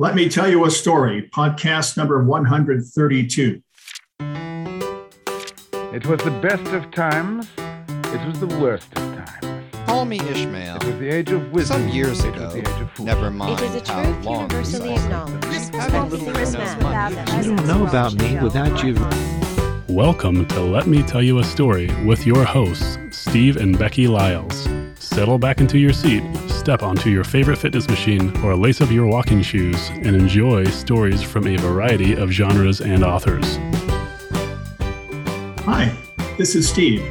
Let me tell you a story, podcast number 132. It was the best of times. It was the worst of times. Call me Ishmael. It was the age of wisdom. Some years ago. Never mind. It is a truth universally acknowledged. You don't know about me without you. Welcome to Let Me Tell You a Story with your hosts, Steve and Becky Lyles. Settle back into your seat, step onto your favorite fitness machine, or lace up your walking shoes, and enjoy stories from a variety of genres and authors. Hi, this is Steve.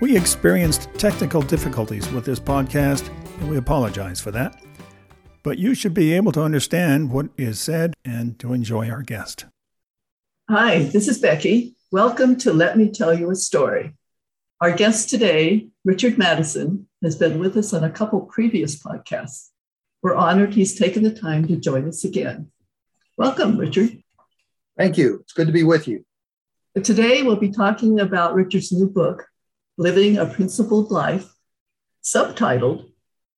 We experienced technical difficulties with this podcast, and we apologize for that. But you should be able to understand what is said and to enjoy our guest. Hi, this is Becky. Welcome to Let Me Tell You a Story. Our guest today, Richard Madison, has been with us on a couple previous podcasts. We're honored he's taken the time to join us again. Welcome, Richard. Thank you. It's good to be with you. Today, we'll be talking about Richard's new book, Living a Principled Life, subtitled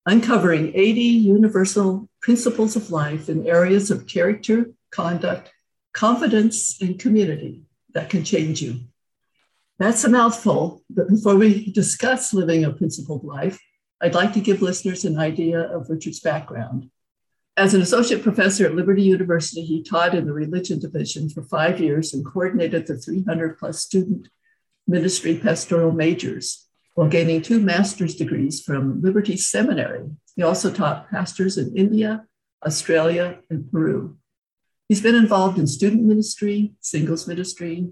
Uncovering 80 Universal Principles of Life in Areas of Character, Conduct, Confidence, and Community That Can Change You. That's a mouthful, but before we discuss living a principled life, I'd like to give listeners an idea of Richard's background. As an associate professor at Liberty University, he taught in the religion division for 5 years and coordinated the 300 plus student ministry pastoral majors while gaining 2 master's degrees from Liberty Seminary. He also taught pastors in India, Australia, and Peru. He's been involved in student ministry, singles ministry,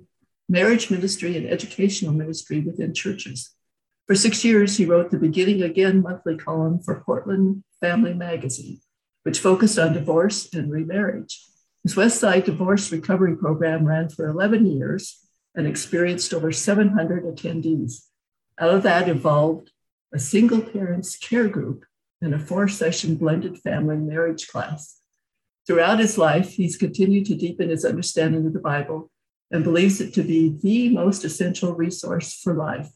marriage ministry, and educational ministry within churches. For 6 years, he wrote the Beginning Again monthly column for Portland Family Magazine, which focused on divorce and remarriage. His West Side Divorce Recovery Program ran for 11 years and experienced over 700 attendees. Out of that evolved a single parents care group and a 4-session blended family marriage class. Throughout his life, he's continued to deepen his understanding of the Bible and believes it to be the most essential resource for life.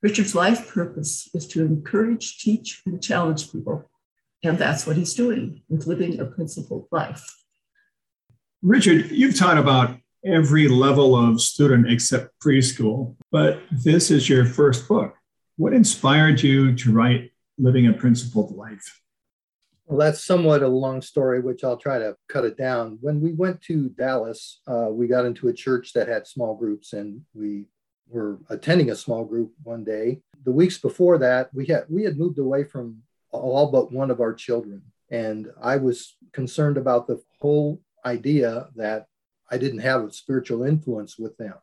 Richard's life purpose is to encourage, teach, and challenge people. And that's what he's doing with living a principled life. Richard, you've taught about every level of student except preschool, but this is your first book. What inspired you to write Living a Principled Life? Well, that's somewhat a long story, which I'll try to cut it down. When we went to Dallas, we got into a church that had small groups, and we were attending a small group one day. The weeks before that, we had moved away from all but one of our children, and I was concerned about the whole idea that I didn't have a spiritual influence with them.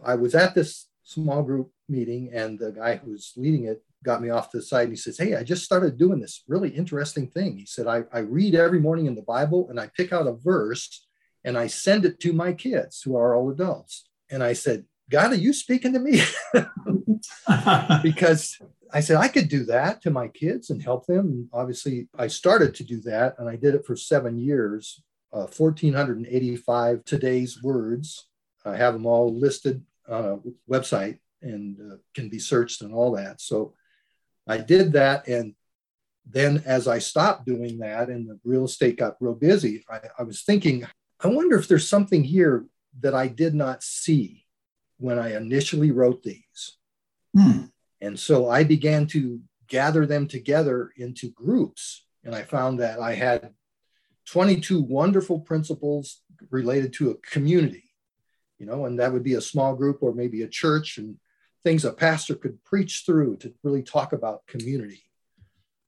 I was at this small group meeting, and the guy who was leading it got me off to the side and he says, "Hey, I just started doing this really interesting thing." He said, I read every morning in the Bible and I pick out a verse and I send it to my kids who are all adults." And I said, "God, are you speaking to me?" Because I said, I could do that to my kids and help them. And obviously I started to do that and I did it for 7 years, 1,485 today's words. I have them all listed on a website and can be searched and all that. So I did that, and then as I stopped doing that and the real estate got real busy, I was thinking, I wonder if there's something here that I did not see when I initially wrote these. And so I began to gather them together into groups, and I found that I had 22 wonderful principles related to a community, and that would be a small group or maybe a church, and things a pastor could preach through to really talk about community.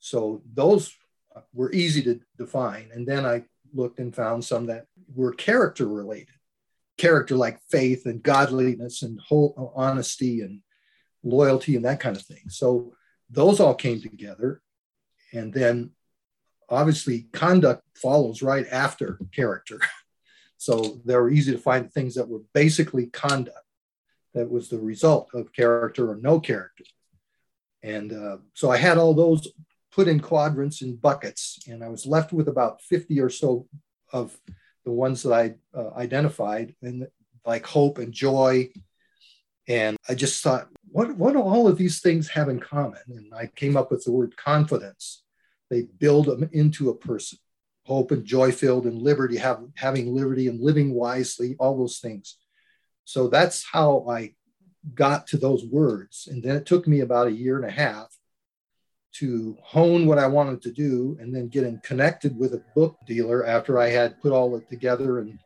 So those were easy to define. And then I looked and found some that were character related, character like faith and godliness and whole honesty and loyalty and that kind of thing. So those all came together. And then obviously conduct follows right after character. So they were easy to find things that were basically conduct. That was the result of character or no character. And so I had all those put in quadrants and buckets, and I was left with about 50 or so of the ones that I identified, and like hope and joy. And I just thought, what do all of these things have in common? And I came up with the word confidence. They build them into a person. hope and joy-filled and liberty, having liberty and living wisely, all those things. So that's how I got to those words. And then it took me about a year and a half to hone what I wanted to do, and then getting connected with a book dealer after I had put all it together and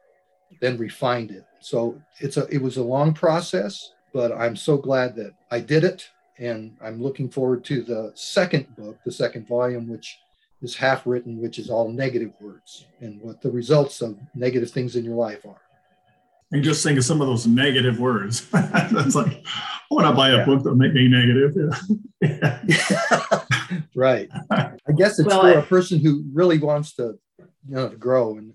then refined it. So it was a long process, but I'm so glad that I did it. And I'm looking forward to the second book, the second volume, which is half written, which is all negative words and what the results of negative things in your life are. And just think of some of those negative words. That's like, I want to buy a book that'll make me negative. Yeah. Yeah. Right. I guess it's for a person who really wants to, to grow. And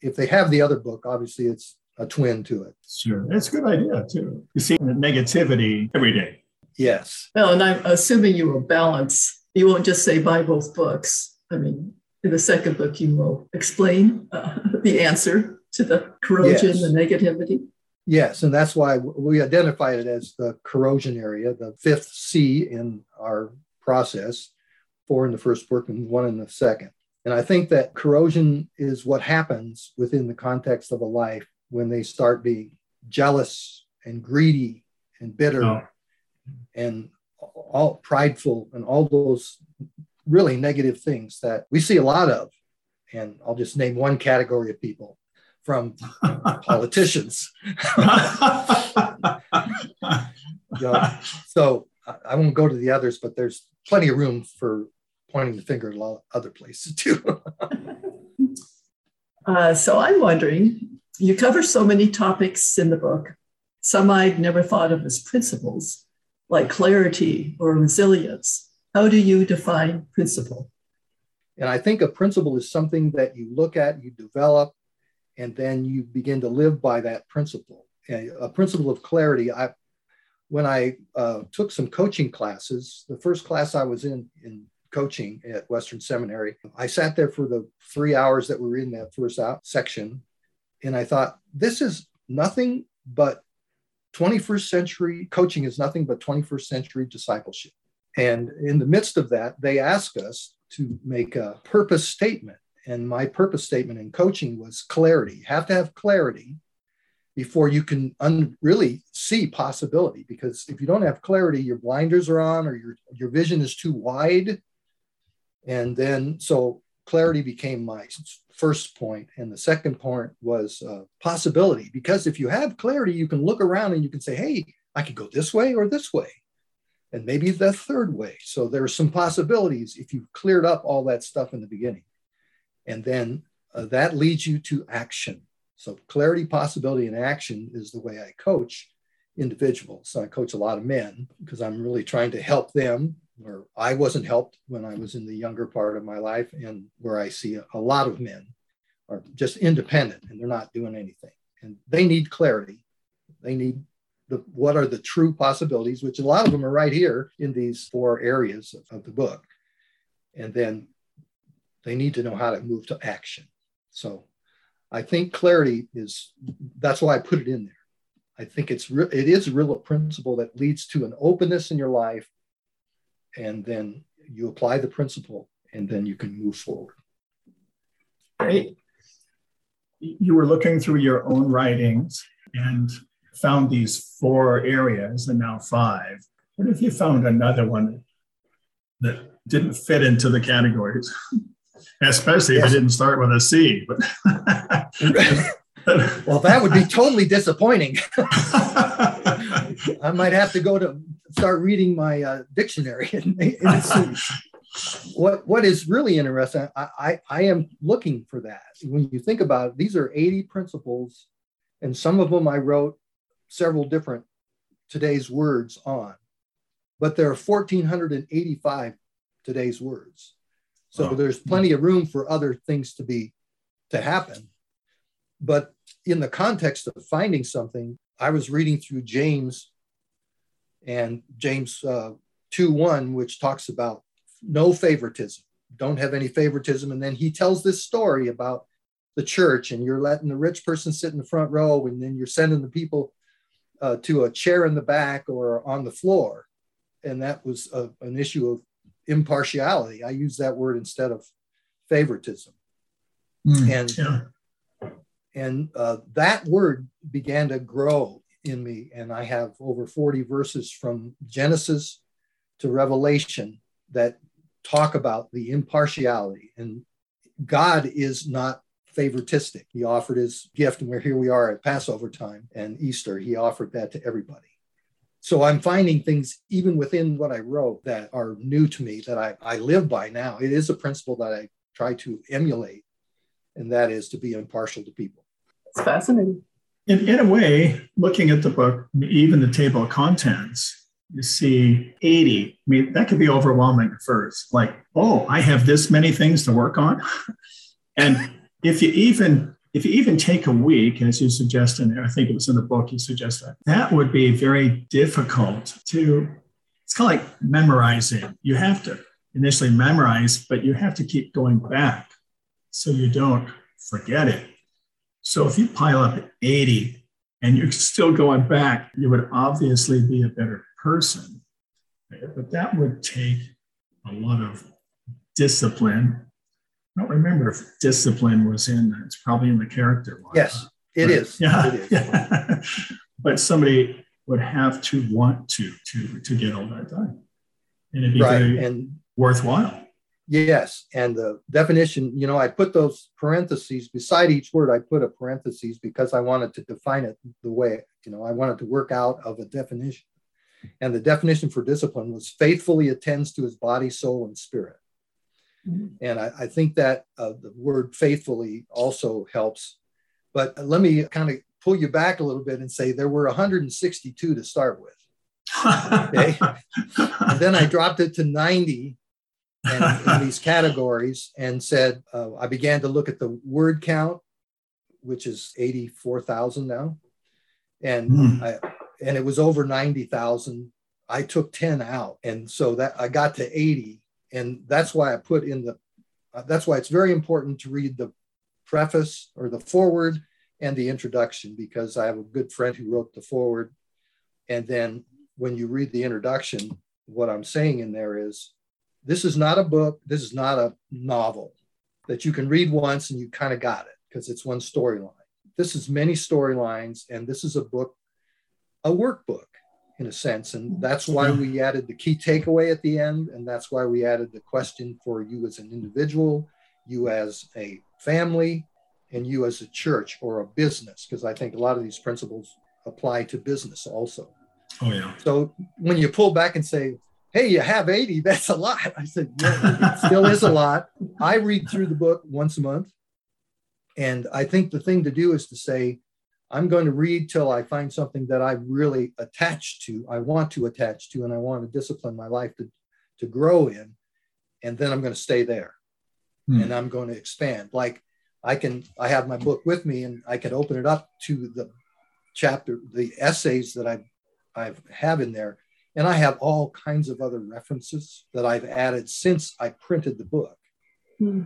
if they have the other book, obviously it's a twin to it. Sure. That's a good idea too. You see the negativity every day. Yes. Well, and I'm assuming you will balance. You won't just say buy both books. I mean, in the second book, you will explain the answer to the corrosion, yes, the negativity. Yes. And that's why we identify it as the corrosion area, the fifth C in our process, 4 in the first book and 1 in the second. And I think that corrosion is what happens within the context of a life when they start being jealous and greedy and bitter. Oh. And all prideful and all those really negative things that we see a lot of. And I'll just name one category of people, from politicians. So I won't go to the others, but there's plenty of room for pointing the finger at other places too. So I'm wondering, you cover so many topics in the book, some I'd never thought of as principles, like clarity or resilience. How do you define principle? And I think a principle is something that you look at, you develop, and then you begin to live by that principle. A principle of clarity. When I took some coaching classes, the first class I was in coaching at Western Seminary, I sat there for the 3 hours that we were in that first section. And I thought, this is nothing but 21st century coaching is nothing but 21st century discipleship. And in the midst of that, they asked us to make a purpose statement. And my purpose statement in coaching was clarity. You have to have clarity before you can really see possibility. Because if you don't have clarity, your blinders are on, or your vision is too wide. And then, so clarity became my first point. And the second point was possibility, because if you have clarity, you can look around and you can say, hey, I could go this way or this way, and maybe the third way. So there are some possibilities if you've cleared up all that stuff in the beginning. And then that leads you to action. So clarity, possibility, and action is the way I coach individuals. So I coach a lot of men because I'm really trying to help them, where I wasn't helped when I was in the younger part of my life, and where I see a lot of men are just independent and they're not doing anything. And they need clarity. They need what are the true possibilities, which a lot of them are right here in these 4 areas of the book. And then they need to know how to move to action. So I think clarity that's why I put it in there. I think it is a real principle that leads to an openness in your life. And then you apply the principle, and then you can move forward. Great. You were looking through your own writings and found these 4 areas, and now 5. What if you found another one that didn't fit into the categories? Especially if it didn't start with a C. But well, that would be totally disappointing. I might have to go to start reading my dictionary. What is really interesting, I am looking for that. When you think about it, these are 80 principles, and some of them I wrote several different today's words on, but there are 1,485 today's words. So there's plenty of room for other things to happen. But in the context of finding something, I was reading through James, and James 2:1, which talks about no favoritism, don't have any favoritism. And then he tells this story about the church, and you're letting the rich person sit in the front row, and then you're sending the people to a chair in the back or on the floor. And that was an issue of impartiality. I use that word instead of favoritism. And that word began to grow in me. And I have over 40 verses from Genesis to Revelation that talk about the impartiality. And God is not favoritistic. He offered his gift, and here we are at Passover time and Easter. He offered that to everybody. So I'm finding things, even within what I wrote, that are new to me, that I live by now. It is a principle that I try to emulate, and that is to be impartial to people. It's fascinating. In a way, looking at the book, even the table of contents, you see 80. I mean, that could be overwhelming at first. Like, oh, I have this many things to work on. And if you even take a week, as you suggest in there, I think it was in the book you suggest that would be very difficult to, it's kind of like memorizing. You have to initially memorize, but you have to keep going back so you don't forget it. So if you pile up 80 and you're still going back, you would obviously be a better person. But that would take a lot of discipline. I don't remember if discipline was in that. It's probably in the character one. Yes, it is. Yeah. It is. Yeah. But somebody would have to want to get all that done. And it'd be very worthwhile. Yes. And the definition, I put those parentheses beside each word. I put a parenthesis because I wanted to define it the way, I wanted to work out of a definition. And the definition for discipline was faithfully attends to his body, soul, and spirit. And I think that the word faithfully also helps. But let me kind of pull you back a little bit and say there were 162 to start with. Okay. And then I dropped it to 90 in these categories and said, I began to look at the word count, which is 84,000 now. And and it was over 90,000. I took 10 out. And so that I got to 80. And that's why I put in that's why it's very important to read the preface or the foreword and the introduction, because I have a good friend who wrote the foreword. And then when you read the introduction, what I'm saying in there is, this is not a book. This is not a novel that you can read once and you kind of got it because it's one storyline. This is many storylines. And this is a book, a workbook, in a sense. And that's why we added the key takeaway at the end. And that's why we added the question for you as an individual, you as a family, and you as a church or a business, because I think a lot of these principles apply to business also. Oh, yeah. So when you pull back and say, hey, you have 80, that's a lot. I said, yeah, it still is a lot. I read through the book once a month. And I think the thing to do is to say, I'm going to read till I find something that I really attach to, I want to attach to, and I want to discipline my life to grow in. And then I'm going to stay there and I'm going to expand. Like I have my book with me and I can open it up to the chapter, the essays that I have in there. And I have all kinds of other references that I've added since I printed the book.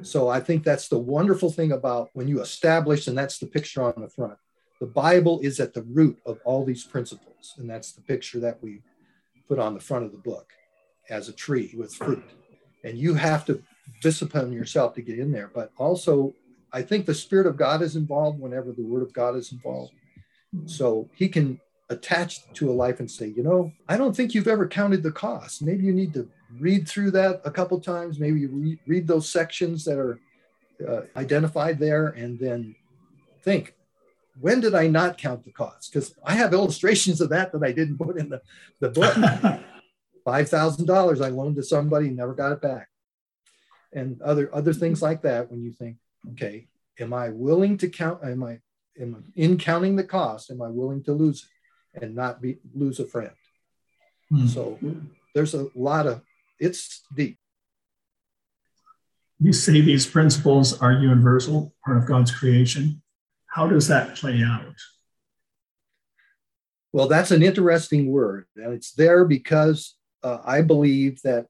So I think that's the wonderful thing about when you establish, and that's the picture on the front. The Bible is at the root of all these principles. And that's the picture that we put on the front of the book as a tree with fruit. And you have to discipline yourself to get in there. But also, I think the Spirit of God is involved whenever the Word of God is involved. So he can attach to a life and say, I don't think you've ever counted the cost. Maybe you need to read through that a couple times. Maybe you read those sections that are identified there and then think, when did I not count the cost? Because I have illustrations of that I didn't put in the book. $5,000 I loaned to somebody, never got it back. And other things like that, when you think, okay, am I willing to count? In counting the cost, am I willing to lose it and not lose a friend? So there's a lot of, it's deep. You say these principles are universal, part of God's creation. How does that play out? Well, that's an interesting word. And it's there because I believe that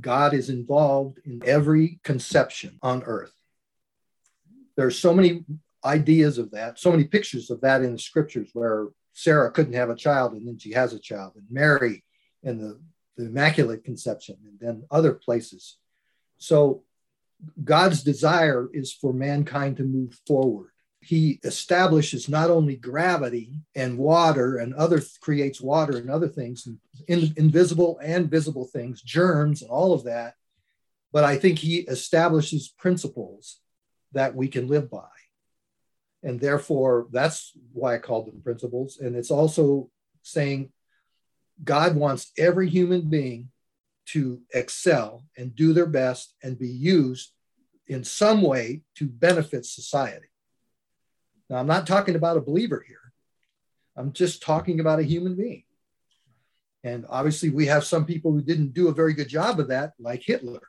God is involved in every conception on earth. There are so many ideas of that, so many pictures of that in the scriptures where Sarah couldn't have a child and then she has a child, and Mary and the Immaculate Conception, and then other places. So God's desire is for mankind to move forward. He establishes not only gravity and water and creates water and other things, invisible and visible things, germs and all of that. But I think he establishes principles that we can live by. And therefore, that's why I called them principles. And it's also saying God wants every human being to excel and do their best and be used in some way to benefit society. Now, I'm not talking about a believer here. I'm just talking about a human being. And obviously, we have some people who didn't do a very good job of that, like Hitler.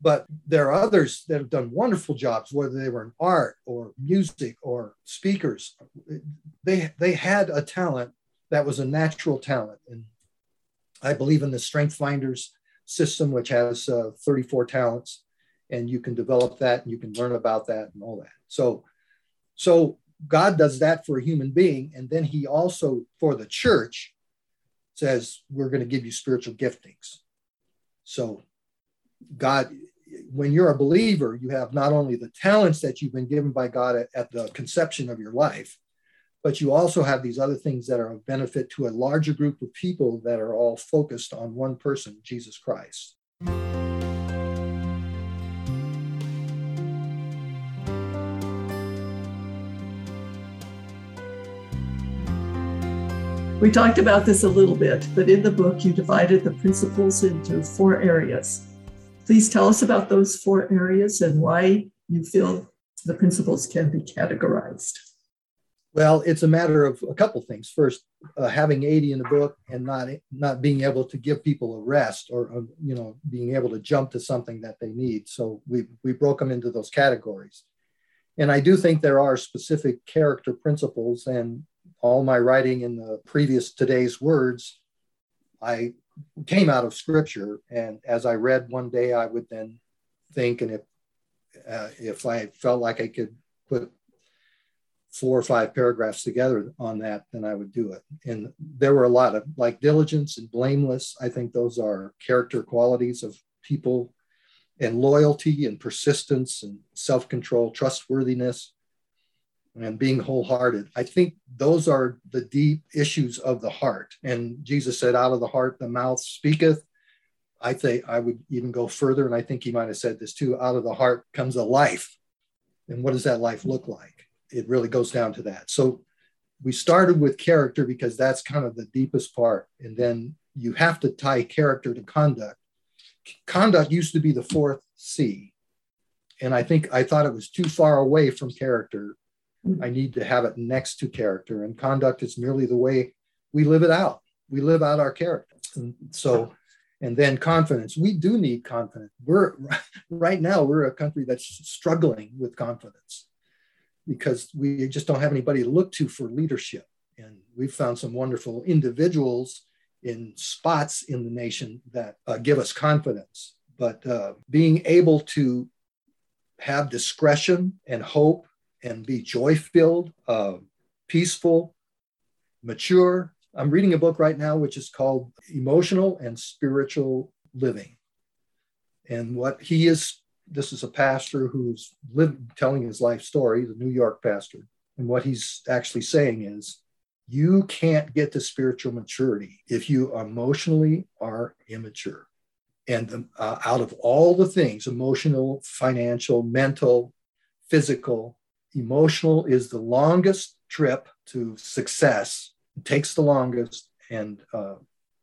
But there are others that have done wonderful jobs, whether they were in art or music or speakers. They had a talent that was a natural talent. And I believe in the Strength Finders system, which has 34 talents. And you can develop that and you can learn about that and all that. So God does that for a human being. And then he also, for the church, says, we're going to give you spiritual giftings. So God, when you're a believer, you have not only the talents that you've been given by God at the conception of your life, but you also have these other things that are of benefit to a larger group of people that are all focused on one person, Jesus Christ. We talked about this a little bit, but in the book, you divided the principles into 4 areas. Please tell us about those 4 areas and why you feel the principles can be categorized. Well, it's a matter of a couple things. First, having 80 in the book and not being able to give people a rest or, being able to jump to something that they need. So we broke them into those categories. And I do think there are specific character principles, and all my writing in the previous Today's Words, I came out of scripture. And as I read one day, I would then think, and if I felt like I could put 4 or 5 paragraphs together on that, then I would do it. And there were a lot of, like, diligence and blameless. I think those are character qualities of people, and loyalty and persistence and self-control, trustworthiness, and being wholehearted. I think those are the deep issues of the heart. And Jesus said, out of the heart, the mouth speaketh. I think I would even go further. And I think he might've said this too, out of the heart comes a life. And what does that life look like? It really goes down to that. So we started with character because that's kind of the deepest part. And then you have to tie character to conduct. Conduct used to be the 4th C. And I thought it was too far away from character. I need to have it next to character, and conduct is merely the way we live it out. We live out our character. And then confidence. We do need confidence. Right now, we're a country that's struggling with confidence because we just don't have anybody to look to for leadership. And we've found some wonderful individuals in spots in the nation that give us confidence. But being able to have discretion and hope and be joy-filled, peaceful, mature. I'm reading a book right now, which is called Emotional and Spiritual Living. And what he is, this is a pastor who's telling his life story, the New York pastor. And what he's actually saying is, you can't get to spiritual maturity if you emotionally are immature. And out of all the things, emotional, financial, mental, physical, emotional is the longest trip to success. It takes the longest and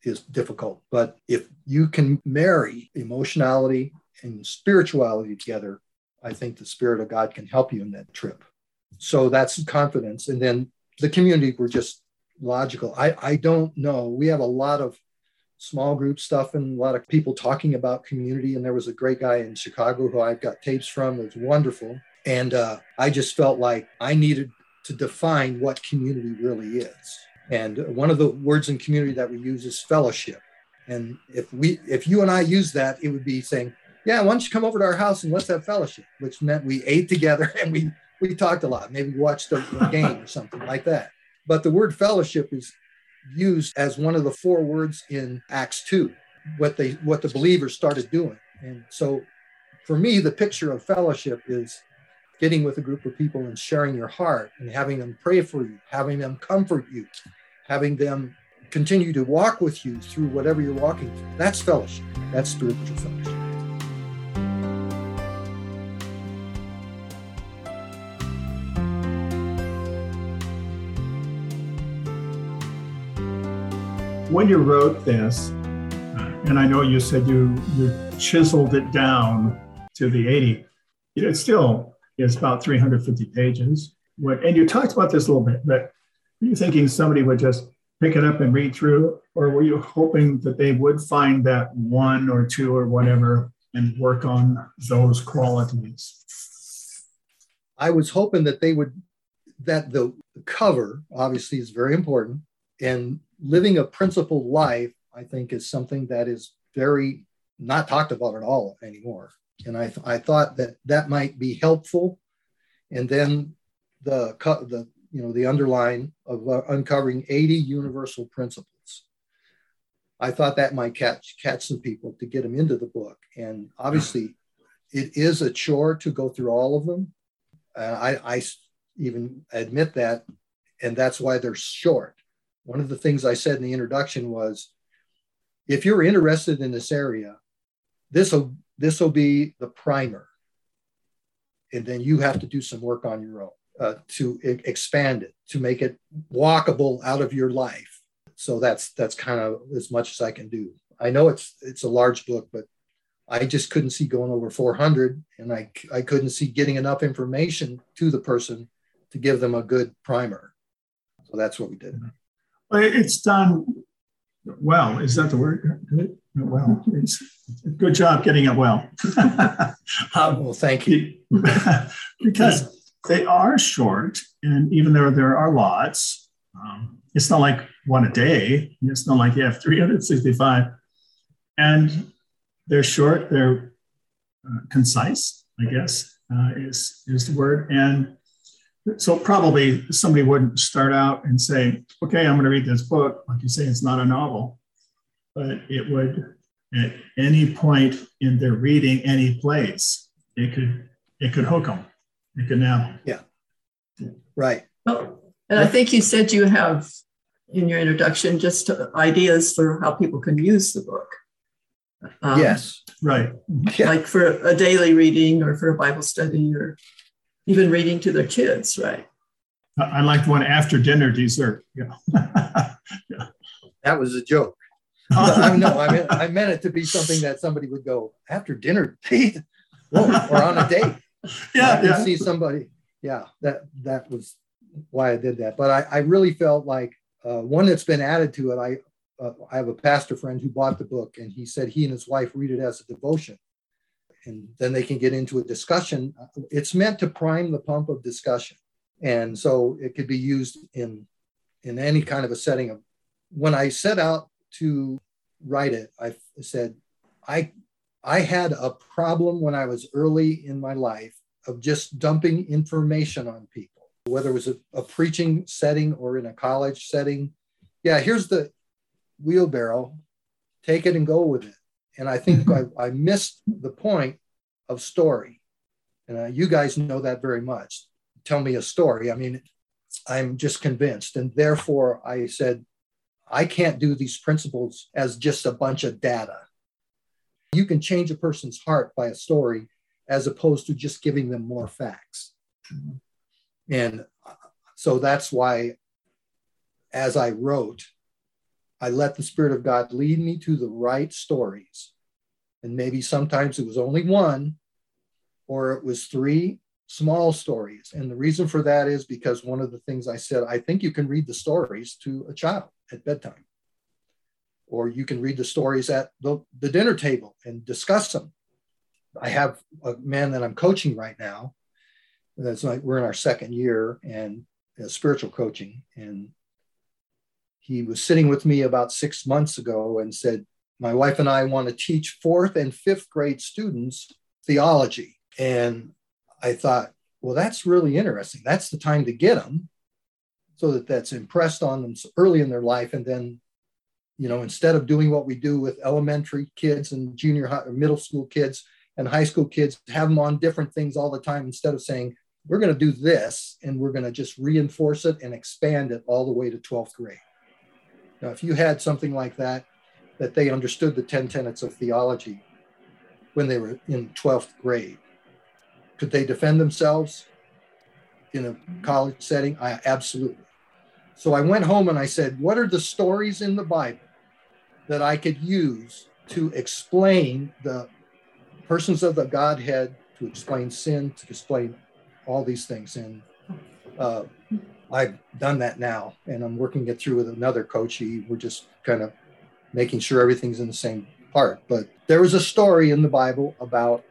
is difficult. But if you can marry emotionality and spirituality together, I think the Spirit of God can help you in that trip. So that's confidence. And then the community, we're just logical. I don't know. We have a lot of small group stuff and a lot of people talking about community. And there was a great guy in Chicago who I've got tapes from. It was wonderful. And I just felt like I needed to define what community really is. And one of the words in community that we use is fellowship. And if you and I use that, it would be saying, yeah, why don't you come over to our house and let's have fellowship, which meant we ate together and we talked a lot, maybe watched a game or something like that. But the word fellowship is used as one of the 4 words in Acts 2, what the believers started doing. And so for me, the picture of fellowship is getting with a group of people and sharing your heart and having them pray for you, having them comfort you, having them continue to walk with you through whatever you're walking through. That's fellowship. That's spiritual fellowship. When you wrote this, and I know you said you chiseled it down to the 80, it still is about 350 pages. And you talked about this a little bit, but were you thinking somebody would just pick it up and read through, or were you hoping that they would find that one or two or whatever and work on those qualities? I was hoping that they would, that the cover obviously is very important, and living a principled life, I think, is something that is very not talked about at all anymore. And I thought that might be helpful. And then the underline of uncovering 80 universal principles. I thought that might catch some people to get them into the book. And obviously, it is a chore to go through all of them. I even admit that, and that's why they're short. One of the things I said in the introduction was, if you're interested in this area, this will be the primer. And then you have to do some work on your own to expand it, to make it walkable out of your life. So that's kind of as much as I can do. I know it's a large book, but I just couldn't see going over 400. And I couldn't see getting enough information to the person to give them a good primer. So that's what we did. It's done well. Is that the word? Well, it's good job getting it well. Well, thank you. Because they are short, and even though there are lots, it's not like one a day. It's not like you have 365. And they're short. They're concise, I guess, is the word. And so probably somebody wouldn't start out and say, okay, I'm going to read this book. Like you say, it's not a novel, but it would, at any point in their reading, any place, it could hook them. It could now. Yeah. Right. Well, and I think you said you have in your introduction just ideas for how people can use the book. Yes. Right. Yeah. Like for a daily reading or for a Bible study or even reading to their kids, right? I liked one after dinner dessert. Yeah. Yeah. That was a joke. I meant it to be something that somebody would go after dinner date or on a date. Yeah. Yeah. See somebody. Yeah. That was why I did that. But I really felt like one that's been added to it. I have a pastor friend who bought the book, and he said he and his wife read it as a devotion. And then they can get into a discussion. It's meant to prime the pump of discussion. And so it could be used in any kind of a setting. When I set out to write it, I said, I had a problem when I was early in my life of just dumping information on people, whether it was a preaching setting or in a college setting. Yeah, here's the wheelbarrow. Take it and go with it. And I think I missed the point of story. And you guys know that very much. Tell me a story. I mean, I'm just convinced. And therefore, I said, I can't do these principles as just a bunch of data. You can change a person's heart by a story as opposed to just giving them more facts. And so that's why, as I wrote, I let the Spirit of God lead me to the right stories. And maybe sometimes it was only one, or it was three small stories. And the reason for that is because one of the things I said, I think you can read the stories to a child at bedtime, or you can read the stories at the dinner table and discuss them. I have a man that I'm coaching right now. That's like, we're in our second year and spiritual coaching, and he was sitting with me about 6 months ago and said, my wife and I want to teach 4th and 5th grade students theology. And I thought, well, that's really interesting. That's the time to get them so that's impressed on them early in their life. And then, instead of doing what we do with elementary kids and junior high or middle school kids, and high school kids, have them on different things all the time instead of saying, we're going to do this and we're going to just reinforce it and expand it all the way to 12th grade. Now, if you had something like that, that they understood the 10 tenets of theology when they were in 12th grade, could they defend themselves in a college setting? Absolutely. So I went home and I said, what are the stories in the Bible that I could use to explain the persons of the Godhead, to explain sin, to explain all these things? And I've done that now, and I'm working it through with another coach. We're just kind of making sure everything's in the same part. But there was a story in the Bible about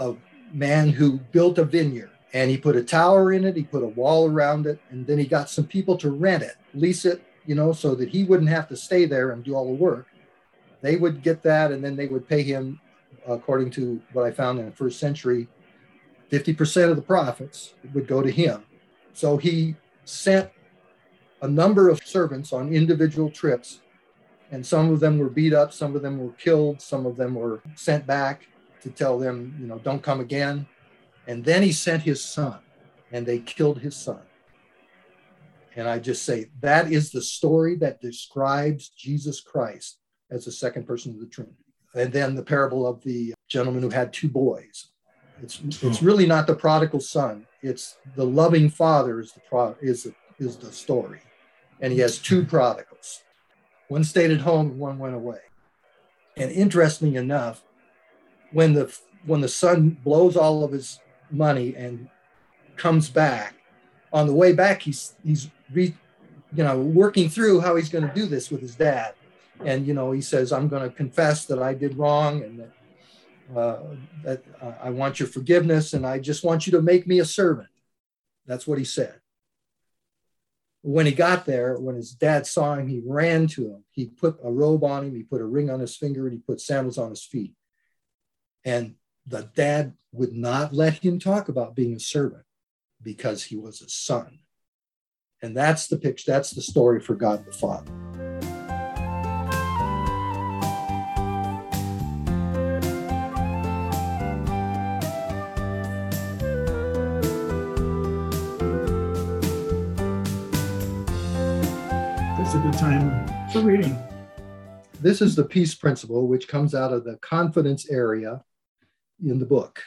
a man who built a vineyard, and he put a tower in it, he put a wall around it, and then he got some people to rent it, lease it, so that he wouldn't have to stay there and do all the work. They would get that, and then they would pay him, according to what I found in the first century, 50% of the profits would go to him. So he sent a number of servants on individual trips, and some of them were beat up, some of them were killed, some of them were sent back to tell them, don't come again. And then he sent his son, and they killed his son. And I just say, that is the story that describes Jesus Christ as the second person of the Trinity. And then the parable of the gentleman who had two boys. It's really not the prodigal son. It's the loving father is the story. And he has two prodigals. One stayed at home and one went away. And interestingly enough, when the son blows all of his money and comes back, on the way back, he's working through how he's going to do this with his dad. And, he says, I'm going to confess that I did wrong, and that I want your forgiveness, and I just want you to make me a servant. That's what he said. When he got there, when his dad saw him, he ran to him. He put a robe on him, he put a ring on his finger, and he put sandals on his feet. And the dad would not let him talk about being a servant because he was a son. And that's the picture, that's the story for God the Father. That's a good time for reading. This is the peace principle, which comes out of the confidence area in the book.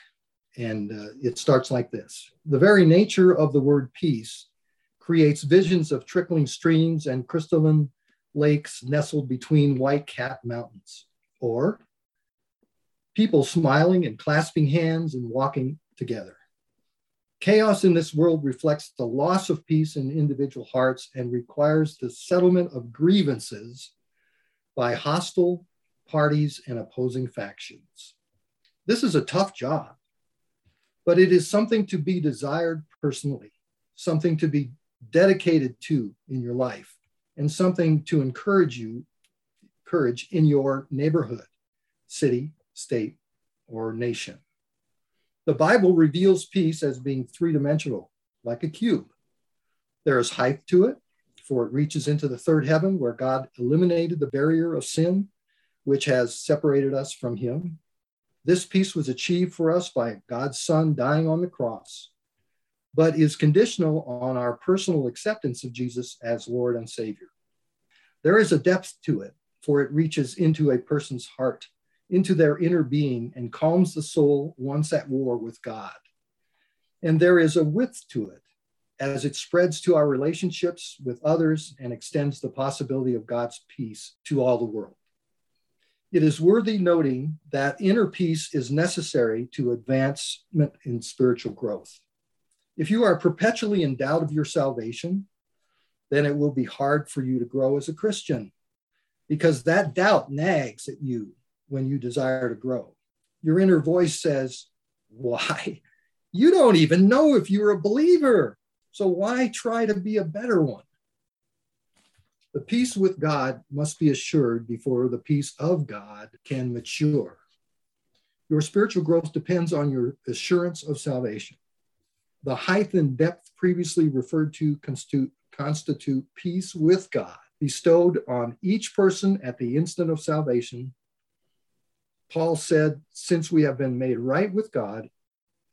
And it starts like this. The very nature of the word peace creates visions of trickling streams and crystalline lakes nestled between white capped mountains, or people smiling and clasping hands and walking together. Chaos in this world reflects the loss of peace in individual hearts and requires the settlement of grievances by hostile parties and opposing factions. This is a tough job, but it is something to be desired personally, something to be dedicated to in your life, and something to encourage in your neighborhood, city, state, or nation. The Bible reveals peace as being three-dimensional, like a cube. There is height to it, for it reaches into the third heaven, where God eliminated the barrier of sin, which has separated us from him. This peace was achieved for us by God's Son dying on the cross, but is conditional on our personal acceptance of Jesus as Lord and Savior. There is a depth to it, for it reaches into a person's heart, into their inner being, and calms the soul once at war with God. And there is a width to it, as it spreads to our relationships with others and extends the possibility of God's peace to all the world. It is worthy noting that inner peace is necessary to advancement in spiritual growth. If you are perpetually in doubt of your salvation, then it will be hard for you to grow as a Christian, because that doubt nags at you when you desire to grow. Your inner voice says, why? You don't even know if you're a believer, so why try to be a better one? The peace with God must be assured before the peace of God can mature. Your spiritual growth depends on your assurance of salvation. The height and depth previously referred to constitute peace with God, bestowed on each person at the instant of salvation, Paul said, since we have been made right with God,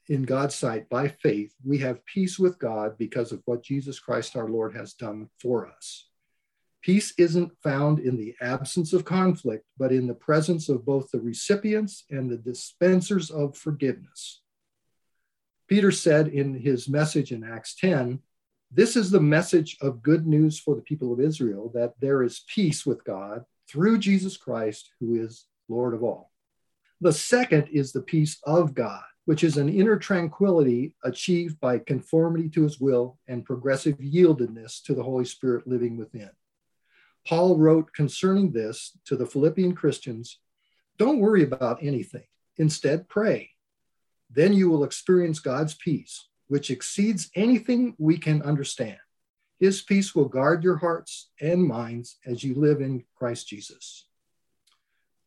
in God's sight, by faith, we have peace with God because of what Jesus Christ our Lord has done for us. Peace isn't found in the absence of conflict, but in the presence of both the recipients and the dispensers of forgiveness. Peter said in his message in Acts 10, this is the message of good news for the people of Israel, that there is peace with God through Jesus Christ, who is Lord of all. The second is the peace of God, which is an inner tranquility achieved by conformity to his will and progressive yieldedness to the Holy Spirit living within. Paul wrote concerning this to the Philippian Christians, don't worry about anything, instead pray. Then you will experience God's peace, which exceeds anything we can understand. His peace will guard your hearts and minds as you live in Christ Jesus.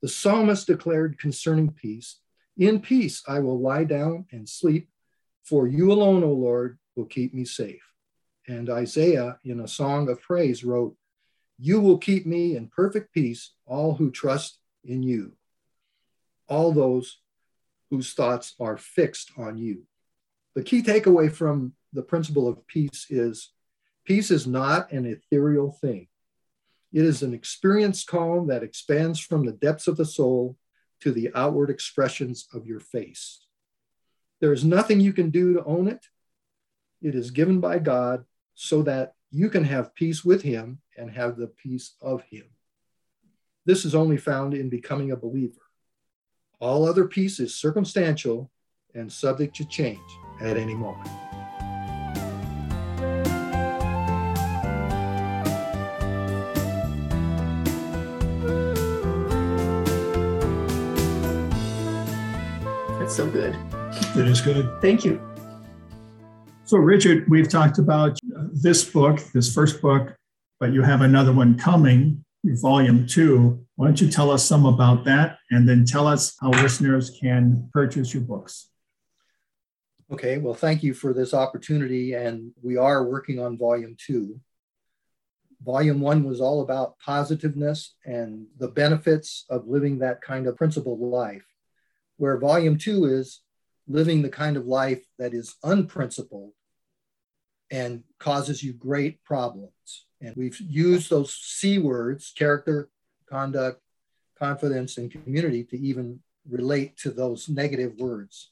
The psalmist declared concerning peace, in peace I will lie down and sleep, for you alone, O Lord, will keep me safe. And Isaiah, in a song of praise, wrote, you will keep me in perfect peace, all who trust in you, all those whose thoughts are fixed on you. The key takeaway from the principle of peace is not an ethereal thing. It is an experience calm that expands from the depths of the soul to the outward expressions of your face. There is nothing you can do to own it. It is given by God so that you can have peace with him and have the peace of him. This is only found in becoming a believer. All other peace is circumstantial and subject to change at any moment. That's so good. It is good. Thank you. So, Richard, we've talked about this book, this first book, but you have another one coming, volume 2. Why don't you tell us some about that, and then tell us how listeners can purchase your books? Okay, well, thank you for this opportunity, and we are working on volume 2. Volume 1 was all about positiveness and the benefits of living that kind of principled life, where volume 2 is living the kind of life that is unprincipled and causes you great problems. And we've used those C words, character, conduct, confidence, and community, to even relate to those negative words.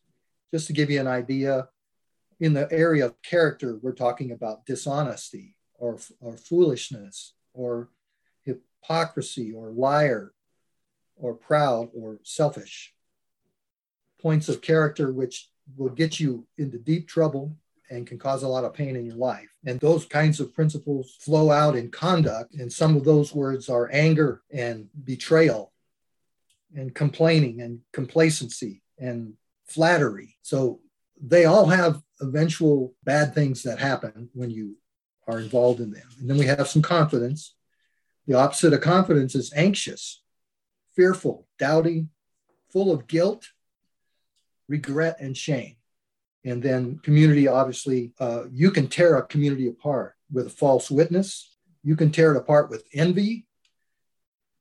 Just to give you an idea, in the area of character, we're talking about dishonesty or foolishness or hypocrisy or liar or proud or selfish. Points of character which will get you into deep trouble and can cause a lot of pain in your life. And those kinds of principles flow out in conduct. And some of those words are anger and betrayal and complaining and complacency and flattery. So they all have eventual bad things that happen when you are involved in them. And then we have some confidence. The opposite of confidence is anxious, fearful, doubting, full of guilt, regret, and shame. And then community, obviously, you can tear a community apart with a false witness. You can tear it apart with envy,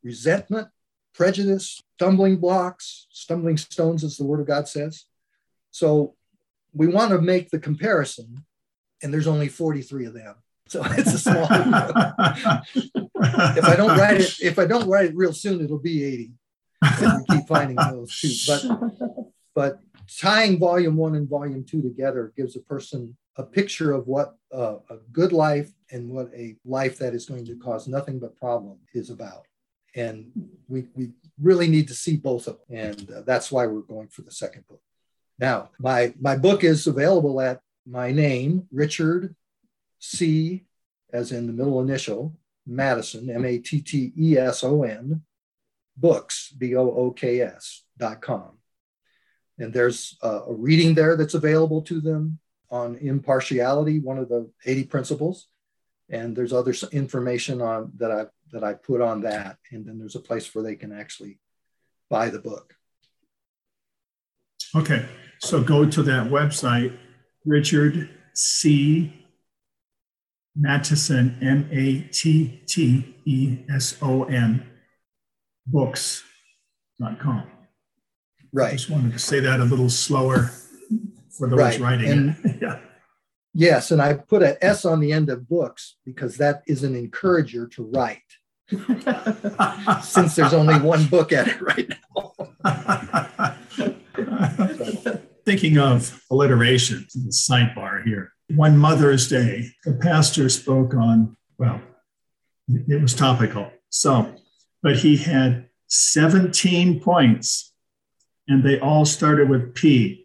resentment, prejudice, stumbling blocks, stumbling stones, as the Word of God says. So we want to make the comparison, and there's only 43 of them. So it's a small If I don't write it real soon, it'll be 80. And we keep finding those too. But tying volume 1 and volume 2 together gives a person a picture of what a good life and what a life that is going to cause nothing but problem is about. And we really need to see both of them. And that's why we're going for the second book. Now, my book is available at my name, Richard C., as in the middle initial, Madison, M-A-T-T-E-S-O-N, books, books.com. And there's a reading there that's available to them on impartiality, one of the 80 principles. And there's other information on that I put on that. And then there's a place where they can actually buy the book. Okay, so go to that website, Richard C. Matteson, M-A-T-T-E-S-O-N, books.com. Right. I just wanted to say that a little slower for those writing. And, yeah. Yes, and I put an S on the end of books because that is an encourager to write, since there's only one book at it right now. So. Thinking of alliteration, the sidebar here. One Mother's Day, the pastor spoke on, well, it was topical. So, but he had 17 points, and they all started with P.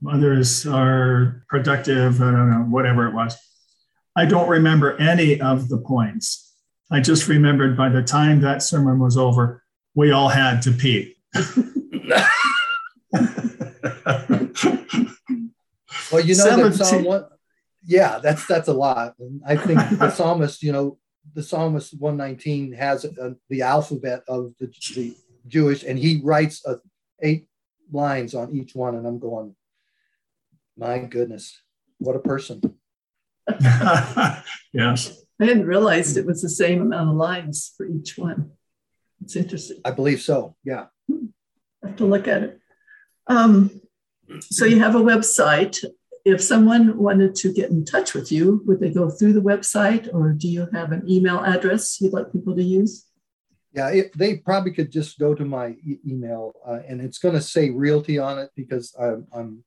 Mothers are productive, I don't know, whatever it was. I don't remember any of the points. I just remembered by the time that sermon was over, we all had to pee. Well, you know, that Psalm 1, yeah, that's a lot. And I think the psalmist, you know, the Psalmist 119 has the alphabet of the Jewish, and he writes 8 lines on each one, and I'm going, my goodness, what a person. Yes. I hadn't realized it was the same amount of lines for each one. It's interesting. I believe so, yeah. I have to look at it. So you have a website. If someone wanted to get in touch with you, would they go through the website, or do you have an email address you'd like people to use? Yeah, they probably could just go to my email, and it's going to say Realty on it because I'm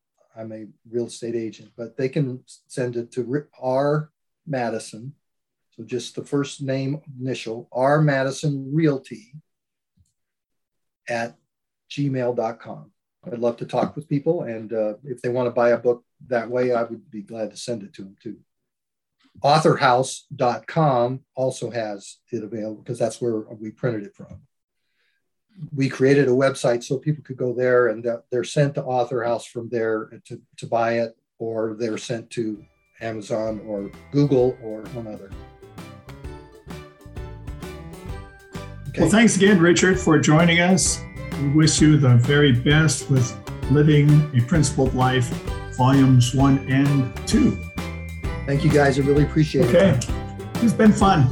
a real estate agent, but they can send it to R. Madison. So just the first name initial, R. Madison Realty @gmail.com. I'd love to talk with people. And if they want to buy a book that way, I would be glad to send it to them too. Authorhouse.com also has it available because that's where we printed it from. We created a website so people could go there, and they're sent to Author House from there to buy it, or they're sent to Amazon or Google or one other. Okay. Well, thanks again, Richard, for joining us. We wish you the very best with Living a Principled Life, Volumes 1 and 2. Thank you, guys. I really appreciate it. Okay. It's been fun.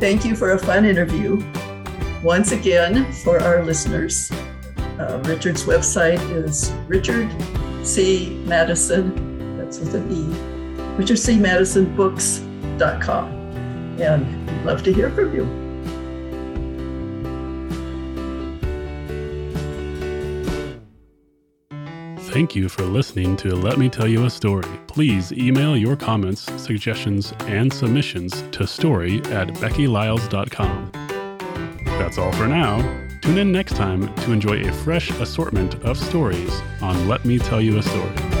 Thank you for a fun interview. Once again, for our listeners, Richard's website is Richard C. Matteson, that's with an E, richardcmattisonbooks.com. And we'd love to hear from you. Thank you for listening to Let Me Tell You a Story. Please email your comments, suggestions, and submissions to story@beckyliles.com. That's all for now. Tune in next time to enjoy a fresh assortment of stories on Let Me Tell You a Story.